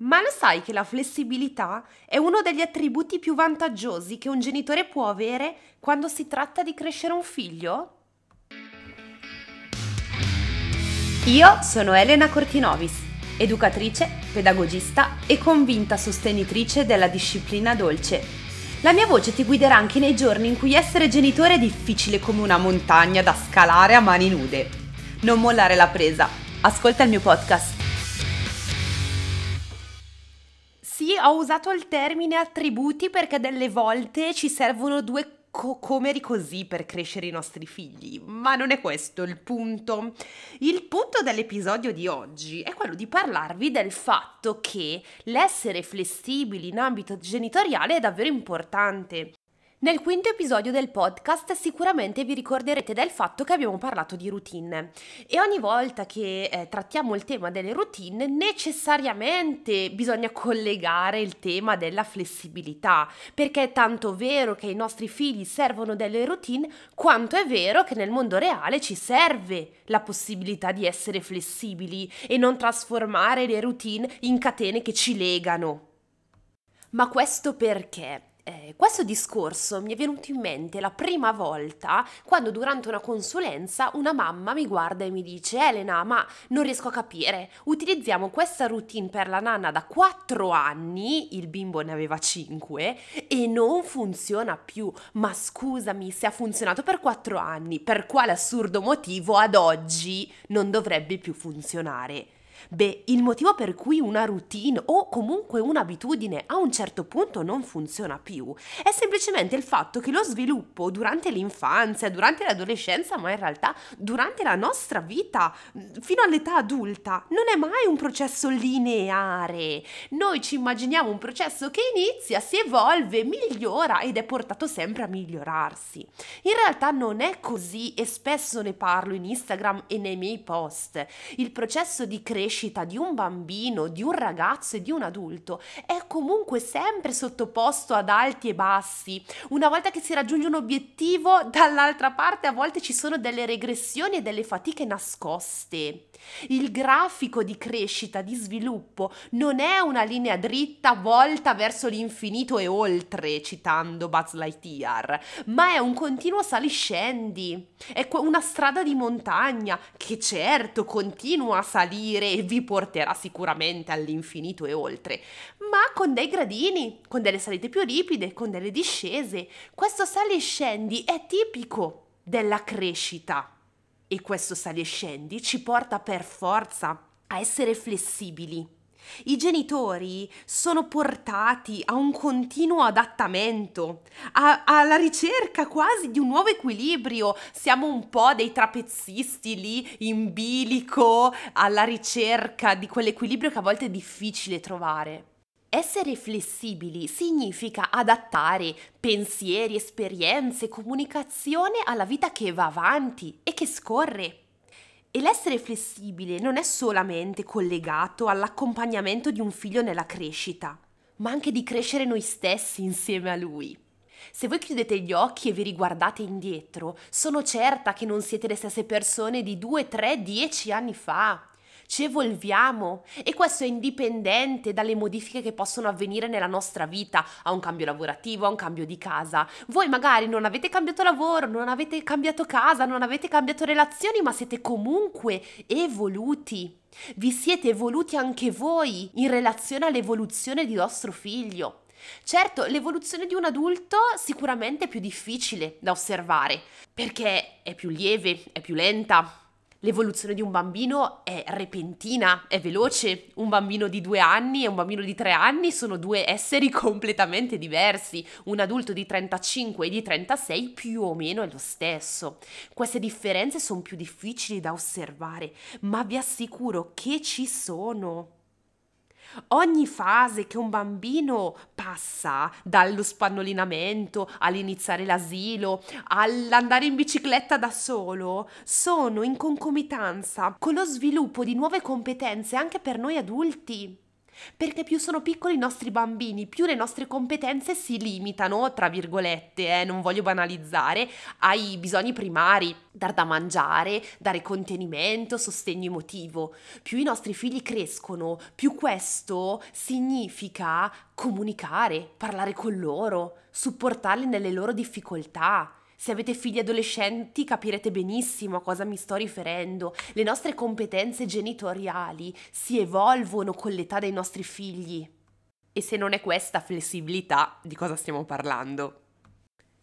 Ma lo sai che la flessibilità è uno degli attributi più vantaggiosi che un genitore può avere quando si tratta di crescere un figlio? Io sono Elena Cortinovis, educatrice, pedagogista e convinta sostenitrice della disciplina dolce. La mia voce ti guiderà anche nei giorni in cui essere genitore è difficile come una montagna da scalare a mani nude. Non mollare la presa, ascolta il mio podcast. Sì, ho usato il termine attributi perché delle volte ci servono due comeri così per crescere i nostri figli, ma non è questo il punto. Il punto dell'episodio di oggi è quello di parlarvi del fatto che l'essere flessibili in ambito genitoriale è davvero importante. Nel quinto episodio del podcast sicuramente vi ricorderete del fatto che abbiamo parlato di routine e ogni volta che trattiamo il tema delle routine necessariamente bisogna collegare il tema della flessibilità, perché è tanto vero che ai nostri figli servono delle routine quanto è vero che nel mondo reale ci serve la possibilità di essere flessibili e non trasformare le routine in catene che ci legano. Ma questo perché? Questo discorso mi è venuto in mente la prima volta quando durante una consulenza una mamma mi guarda e mi dice: Elena, ma non riesco a capire, utilizziamo questa routine per la nanna da 4 anni, il bimbo ne aveva 5, e non funziona più. Ma scusami, se ha funzionato per 4 anni, per quale assurdo motivo ad oggi non dovrebbe più funzionare? Beh, il motivo per cui una routine o comunque un'abitudine a un certo punto non funziona più è semplicemente il fatto che lo sviluppo durante l'infanzia, durante l'adolescenza, ma in realtà durante la nostra vita fino all'età adulta non è mai un processo lineare. Noi ci immaginiamo un processo che inizia, si evolve, migliora ed è portato sempre a migliorarsi. In realtà non è così e spesso ne parlo in Instagram e nei miei post. Il processo di crescita di un bambino, di un ragazzo e di un adulto è comunque sempre sottoposto ad alti e bassi. Una volta che si raggiunge un obiettivo, dall'altra parte a volte ci sono delle regressioni e delle fatiche nascoste. Il grafico di crescita, di sviluppo, non è una linea dritta volta verso l'infinito e oltre, citando Buzz Lightyear, ma è un continuo saliscendi, è una strada di montagna che certo continua a salire e vi porterà sicuramente all'infinito e oltre, ma con dei gradini, con delle salite più ripide, con delle discese. Questo saliscendi è tipico della crescita e questo sali e scendi ci porta per forza a essere flessibili. I genitori sono portati a un continuo adattamento, alla ricerca quasi di un nuovo equilibrio. Siamo un po' dei trapezisti lì in bilico alla ricerca di quell'equilibrio che a volte è difficile trovare. Essere flessibili significa adattare pensieri, esperienze, comunicazione alla vita che va avanti e che scorre. E l'essere flessibile non è solamente collegato all'accompagnamento di un figlio nella crescita, ma anche di crescere noi stessi insieme a lui. Se voi chiudete gli occhi e vi riguardate indietro, sono certa che non siete le stesse persone di 2, 3, 10 anni fa. Ci evolviamo e questo è indipendente dalle modifiche che possono avvenire nella nostra vita, a un cambio lavorativo, a un cambio di casa. Voi magari non avete cambiato lavoro, non avete cambiato casa, non avete cambiato relazioni, ma siete comunque evoluti. Vi siete evoluti anche voi in relazione all'evoluzione di vostro figlio. Certo, l'evoluzione di un adulto sicuramente è più difficile da osservare perché è più lieve, è più lenta. L'evoluzione di un bambino è repentina, è veloce. Un bambino di 2 anni e un bambino di 3 anni sono due esseri completamente diversi. Un adulto di 35 e di 36 più o meno è lo stesso. Queste differenze sono più difficili da osservare, ma vi assicuro che ci sono. Ogni fase che un bambino passa, dallo spannolinamento all'iniziare l'asilo, all'andare in bicicletta da solo, sono in concomitanza con lo sviluppo di nuove competenze anche per noi adulti. Perché più sono piccoli i nostri bambini, più le nostre competenze si limitano, tra virgolette, non voglio banalizzare, ai bisogni primari, dar da mangiare, dare contenimento, sostegno emotivo. Più i nostri figli crescono, più questo significa comunicare, parlare con loro, supportarli nelle loro difficoltà. Se avete figli adolescenti capirete benissimo a cosa mi sto riferendo. Le nostre competenze genitoriali si evolvono con l'età dei nostri figli. E se non è questa flessibilità, di cosa stiamo parlando?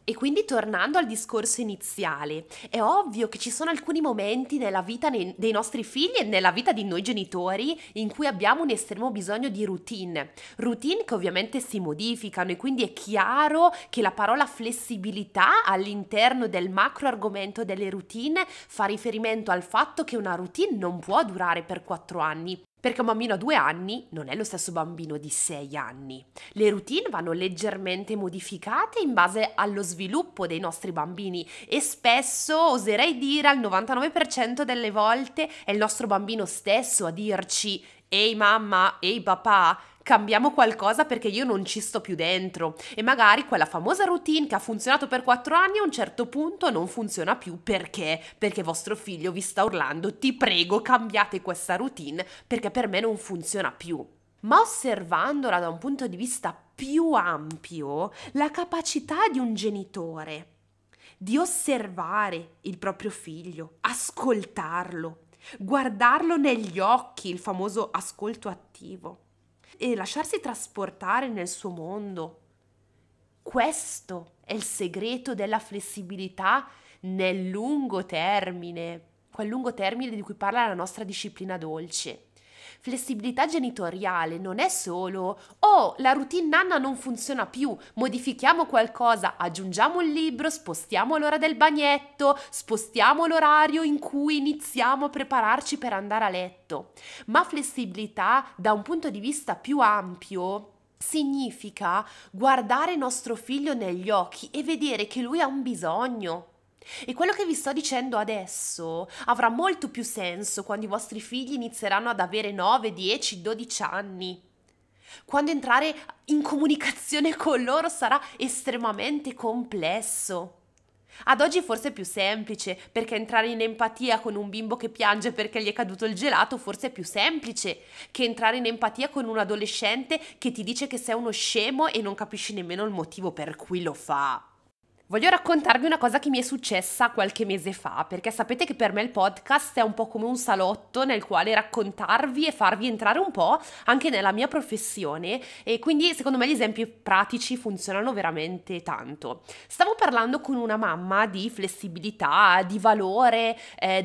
E quindi tornando al discorso iniziale, è ovvio che ci sono alcuni momenti nella vita dei nostri figli e nella vita di noi genitori in cui abbiamo un estremo bisogno di routine che ovviamente si modificano, e quindi è chiaro che la parola flessibilità all'interno del macro argomento delle routine fa riferimento al fatto che una routine non può durare per 4 anni. Perché un bambino a 2 anni non è lo stesso bambino di 6 anni. Le routine vanno leggermente modificate in base allo sviluppo dei nostri bambini, e spesso, oserei dire, al 99% delle volte è il nostro bambino stesso a dirci: «Ehi mamma, ehi papà, cambiamo qualcosa perché io non ci sto più dentro». E magari quella famosa routine che ha funzionato per 4 anni a un certo punto non funziona più perché vostro figlio vi sta urlando: «Ti prego, cambiate questa routine perché per me non funziona più». Ma osservandola da un punto di vista più ampio, la capacità di un genitore di osservare il proprio figlio, ascoltarlo, guardarlo negli occhi, il famoso ascolto attivo, e lasciarsi trasportare nel suo mondo. Questo è il segreto della flessibilità nel lungo termine, quel lungo termine di cui parla la nostra disciplina dolce. Flessibilità genitoriale non è solo: «Oh, la routine nanna non funziona più, modifichiamo qualcosa, aggiungiamo un libro, spostiamo l'ora del bagnetto, spostiamo l'orario in cui iniziamo a prepararci per andare a letto». Ma flessibilità da un punto di vista più ampio significa guardare nostro figlio negli occhi e vedere che lui ha un bisogno. E quello che vi sto dicendo adesso avrà molto più senso quando i vostri figli inizieranno ad avere 9, 10, 12 anni. Quando entrare in comunicazione con loro sarà estremamente complesso. Ad oggi forse è più semplice, perché entrare in empatia con un bimbo che piange perché gli è caduto il gelato forse è più semplice che entrare in empatia con un adolescente che ti dice che sei uno scemo e non capisci nemmeno il motivo per cui lo fa. Voglio raccontarvi una cosa che mi è successa qualche mese fa, perché sapete che per me il podcast è un po' come un salotto nel quale raccontarvi e farvi entrare un po' anche nella mia professione, e quindi secondo me gli esempi pratici funzionano veramente tanto. Stavo parlando con una mamma di flessibilità, di valore,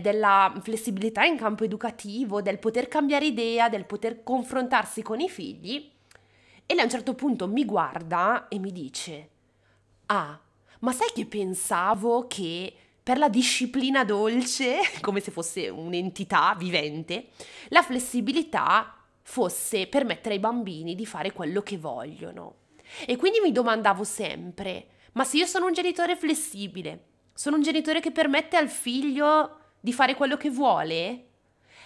della flessibilità in campo educativo, del poter cambiare idea, del poter confrontarsi con i figli, e lei a un certo punto mi guarda e mi dice: «Ah, ma sai che pensavo che per la disciplina dolce, come se fosse un'entità vivente, la flessibilità fosse permettere ai bambini di fare quello che vogliono». E quindi mi domandavo sempre: ma se io sono un genitore flessibile, sono un genitore che permette al figlio di fare quello che vuole?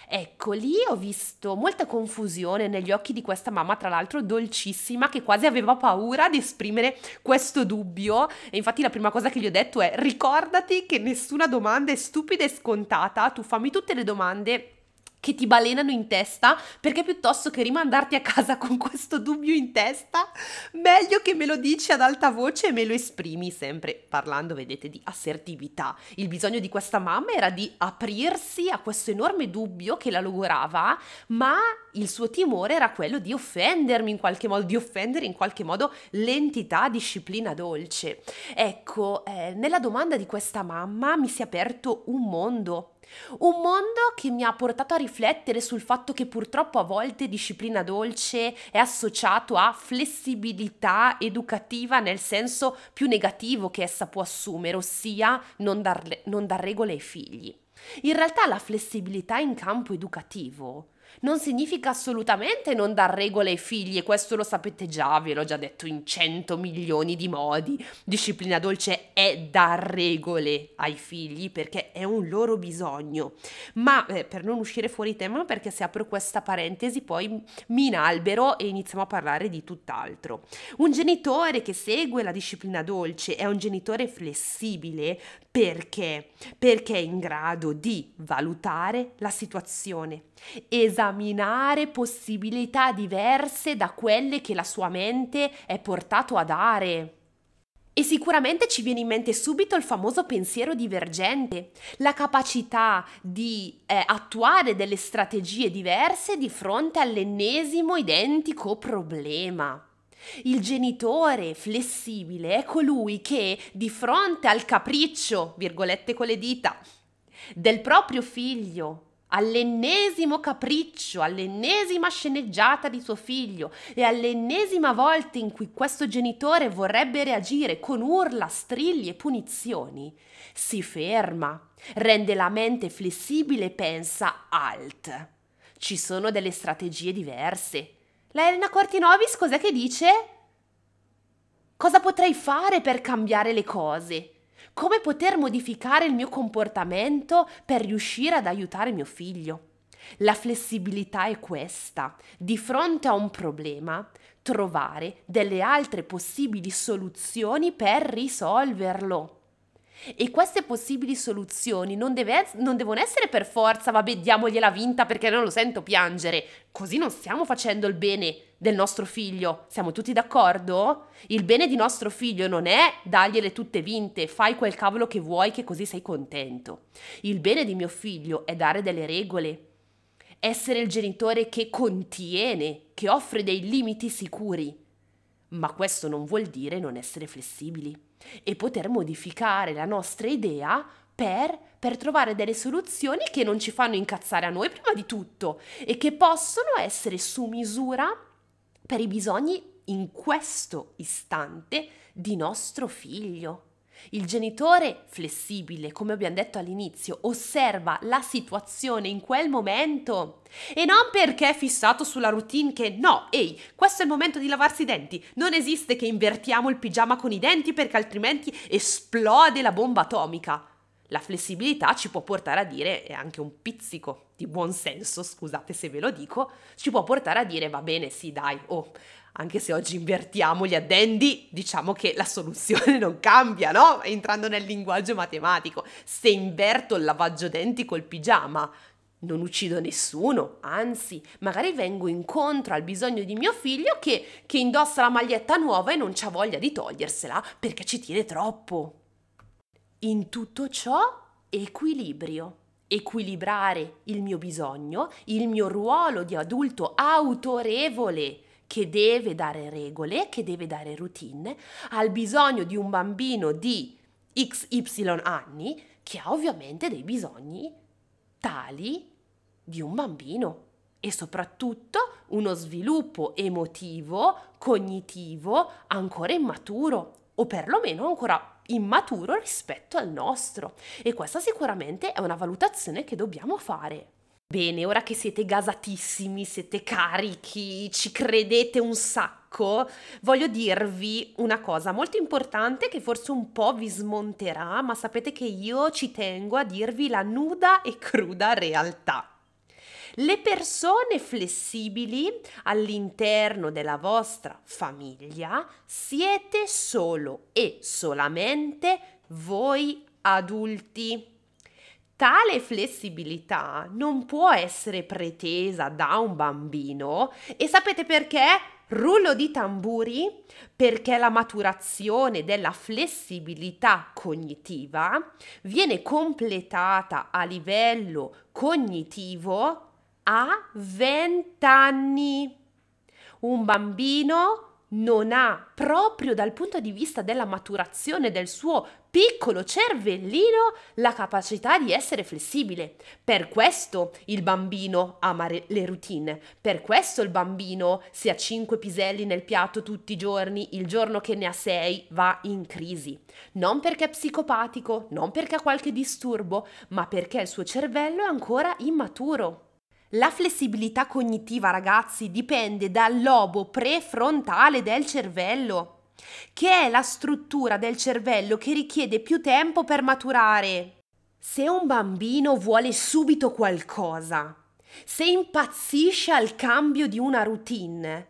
Ecco, lì ho visto molta confusione negli occhi di questa mamma, tra l'altro dolcissima, che quasi aveva paura di esprimere questo dubbio, e infatti la prima cosa che gli ho detto è: ricordati che nessuna domanda è stupida e scontata, tu fammi tutte le domande che ti balenano in testa, perché piuttosto che rimandarti a casa con questo dubbio in testa, meglio che me lo dici ad alta voce e me lo esprimi, sempre parlando, vedete, di assertività. Il bisogno di questa mamma era di aprirsi a questo enorme dubbio che la logorava, ma il suo timore era quello di offendermi in qualche modo, di offendere in qualche modo l'entità disciplina dolce. Ecco, nella domanda di questa mamma mi si è aperto un mondo che mi ha portato a riflettere sul fatto che purtroppo a volte disciplina dolce è associato a flessibilità educativa nel senso più negativo che essa può assumere, ossia non dar regole ai figli. In realtà la flessibilità in campo educativo Non significa assolutamente non dar regole ai figli, e questo lo sapete già, ve l'ho già detto in 100 milioni di modi. Disciplina dolce è dar regole ai figli perché è un loro bisogno. Ma per non uscire fuori tema, perché se apro questa parentesi poi mi inalbero e iniziamo a parlare di tutt'altro. Un genitore che segue la disciplina dolce è un genitore flessibile perché è in grado di valutare la situazione, esaminare possibilità diverse da quelle che la sua mente è portato a dare. E sicuramente ci viene in mente subito il famoso pensiero divergente, la capacità di attuare delle strategie diverse di fronte all'ennesimo identico problema. Il genitore flessibile è colui che, di fronte al capriccio, virgolette con le dita, del proprio figlio, all'ennesimo capriccio, all'ennesima sceneggiata di suo figlio e all'ennesima volta in cui questo genitore vorrebbe reagire con urla, strilli e punizioni, si ferma, rende la mente flessibile e pensa: alt, ci sono delle strategie diverse. La Elena Cortinovis cos'è che dice? Cosa potrei fare per cambiare le cose? Come poter modificare il mio comportamento per riuscire ad aiutare mio figlio? La flessibilità è questa: di fronte a un problema, trovare delle altre possibili soluzioni per risolverlo. E queste possibili soluzioni non devono essere per forza, vabbè, diamogliela vinta perché non lo sento piangere. Così non stiamo facendo il bene del nostro figlio. Siamo tutti d'accordo? Il bene di nostro figlio non è dargliele tutte vinte, fai quel cavolo che vuoi che così sei contento. Il bene di mio figlio è dare delle regole, essere il genitore che contiene, che offre dei limiti sicuri. Ma questo non vuol dire non essere flessibili e poter modificare la nostra idea per trovare delle soluzioni che non ci fanno incazzare a noi prima di tutto e che possono essere su misura per i bisogni in questo istante di nostro figlio. Il genitore flessibile, come abbiamo detto all'inizio, osserva la situazione in quel momento e non perché è fissato sulla routine che no, ehi, questo è il momento di lavarsi i denti, non esiste che invertiamo il pigiama con i denti perché altrimenti esplode la bomba atomica. La flessibilità ci può portare a dire, e anche un pizzico di buon senso, scusate se ve lo dico, ci può portare a dire va bene, sì dai, anche se oggi invertiamo gli addendi, diciamo che la soluzione non cambia, no? Entrando nel linguaggio matematico, se inverto il lavaggio denti col pigiama non uccido nessuno, anzi, magari vengo incontro al bisogno di mio figlio che indossa la maglietta nuova e non c'ha voglia di togliersela perché ci tiene troppo. In tutto ciò, equilibrio. Equilibrare il mio bisogno, il mio ruolo di adulto autorevole che deve dare regole, che deve dare routine, al bisogno di un bambino di XY anni che ha ovviamente dei bisogni tali di un bambino e soprattutto uno sviluppo emotivo, cognitivo ancora immaturo o perlomeno ancora immaturo rispetto al nostro, e questa sicuramente è una valutazione che dobbiamo fare. Bene, ora che siete gasatissimi, siete carichi, ci credete un sacco, voglio dirvi una cosa molto importante che forse un po' vi smonterà, ma sapete che io ci tengo a dirvi la nuda e cruda realtà. Le persone flessibili all'interno della vostra famiglia siete solo e solamente voi adulti. Tale flessibilità non può essere pretesa da un bambino e sapete perché? Rullo di tamburi, perché la maturazione della flessibilità cognitiva viene completata a livello cognitivo a 20 anni. Un bambino non ha, proprio dal punto di vista della maturazione del suo piccolo cervellino, la capacità di essere flessibile. Per questo il bambino ama le routine, per questo il bambino se ha 5 piselli nel piatto tutti i giorni, il giorno che ne ha 6 va in crisi. Non perché è psicopatico, non perché ha qualche disturbo, ma perché il suo cervello è ancora immaturo. La flessibilità cognitiva, ragazzi, dipende dal lobo prefrontale del cervello, che è la struttura del cervello che richiede più tempo per maturare. Se un bambino vuole subito qualcosa, se impazzisce al cambio di una routine,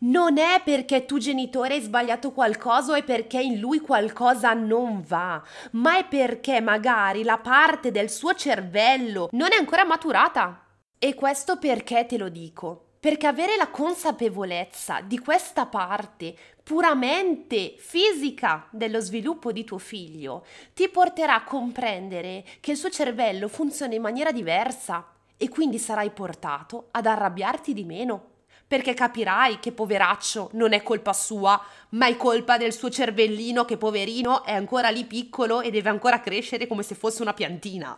non è perché tu genitore hai sbagliato qualcosa o è perché in lui qualcosa non va, ma è perché magari la parte del suo cervello non è ancora maturata. E questo perché te lo dico? Perché avere la consapevolezza di questa parte puramente fisica dello sviluppo di tuo figlio ti porterà a comprendere che il suo cervello funziona in maniera diversa e quindi sarai portato ad arrabbiarti di meno, perché capirai che poveraccio non è colpa sua, ma è colpa del suo cervellino che poverino è ancora lì piccolo e deve ancora crescere come se fosse una piantina.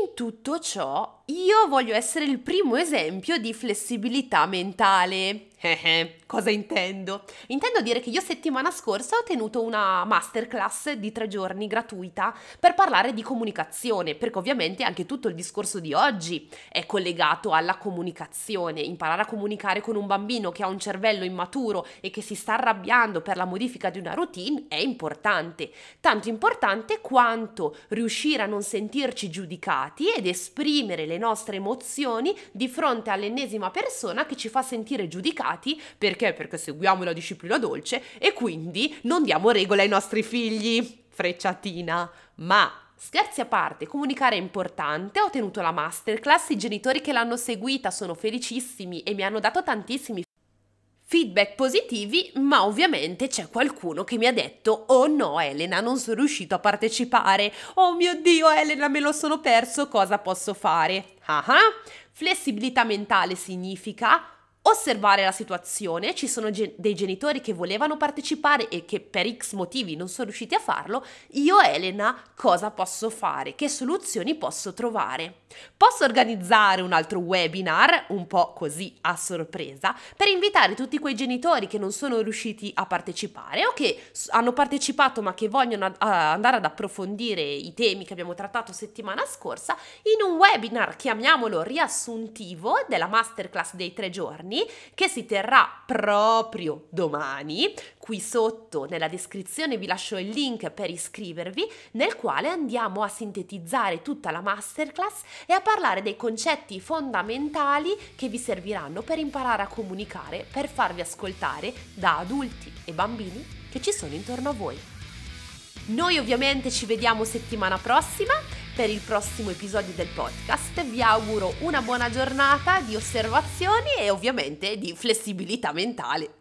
In tutto ciò io voglio essere il primo esempio di flessibilità mentale. Cosa intendo? Intendo dire che io settimana scorsa ho tenuto una masterclass di 3 giorni gratuita per parlare di comunicazione, perché ovviamente anche tutto il discorso di oggi è collegato alla comunicazione. Imparare a comunicare con un bambino che ha un cervello immaturo e che si sta arrabbiando per la modifica di una routine è importante, tanto importante quanto riuscire a non sentirci giudicati ed esprimere le nostre emozioni di fronte all'ennesima persona che ci fa sentire giudicati perché seguiamo la disciplina dolce e quindi non diamo regole ai nostri figli. Frecciatina, ma scherzi a parte, comunicare è importante. Ho tenuto la masterclass, i genitori che l'hanno seguita sono felicissimi e mi hanno dato tantissimi feedback positivi, ma ovviamente c'è qualcuno che mi ha detto: oh no Elena, non sono riuscito a partecipare, oh mio Dio Elena, me lo sono perso, cosa posso fare? Flessibilità mentale significa osservare la situazione, ci sono dei genitori che volevano partecipare e che per X motivi non sono riusciti a farlo. Io Elena cosa posso fare? Che soluzioni posso trovare? Posso organizzare un altro webinar, un po' così a sorpresa, per invitare tutti quei genitori che non sono riusciti a partecipare o che hanno partecipato ma che vogliono andare ad approfondire i temi che abbiamo trattato settimana scorsa in un webinar, chiamiamolo riassuntivo, della masterclass dei 3 giorni, che si terrà proprio domani. Qui sotto nella descrizione vi lascio il link per iscrivervi, nel quale andiamo a sintetizzare tutta la masterclass e a parlare dei concetti fondamentali che vi serviranno per imparare a comunicare, per farvi ascoltare da adulti e bambini che ci sono intorno a voi. Noi ovviamente ci vediamo settimana prossima per il prossimo episodio del podcast. Vi auguro una buona giornata di osservazioni e ovviamente di flessibilità mentale.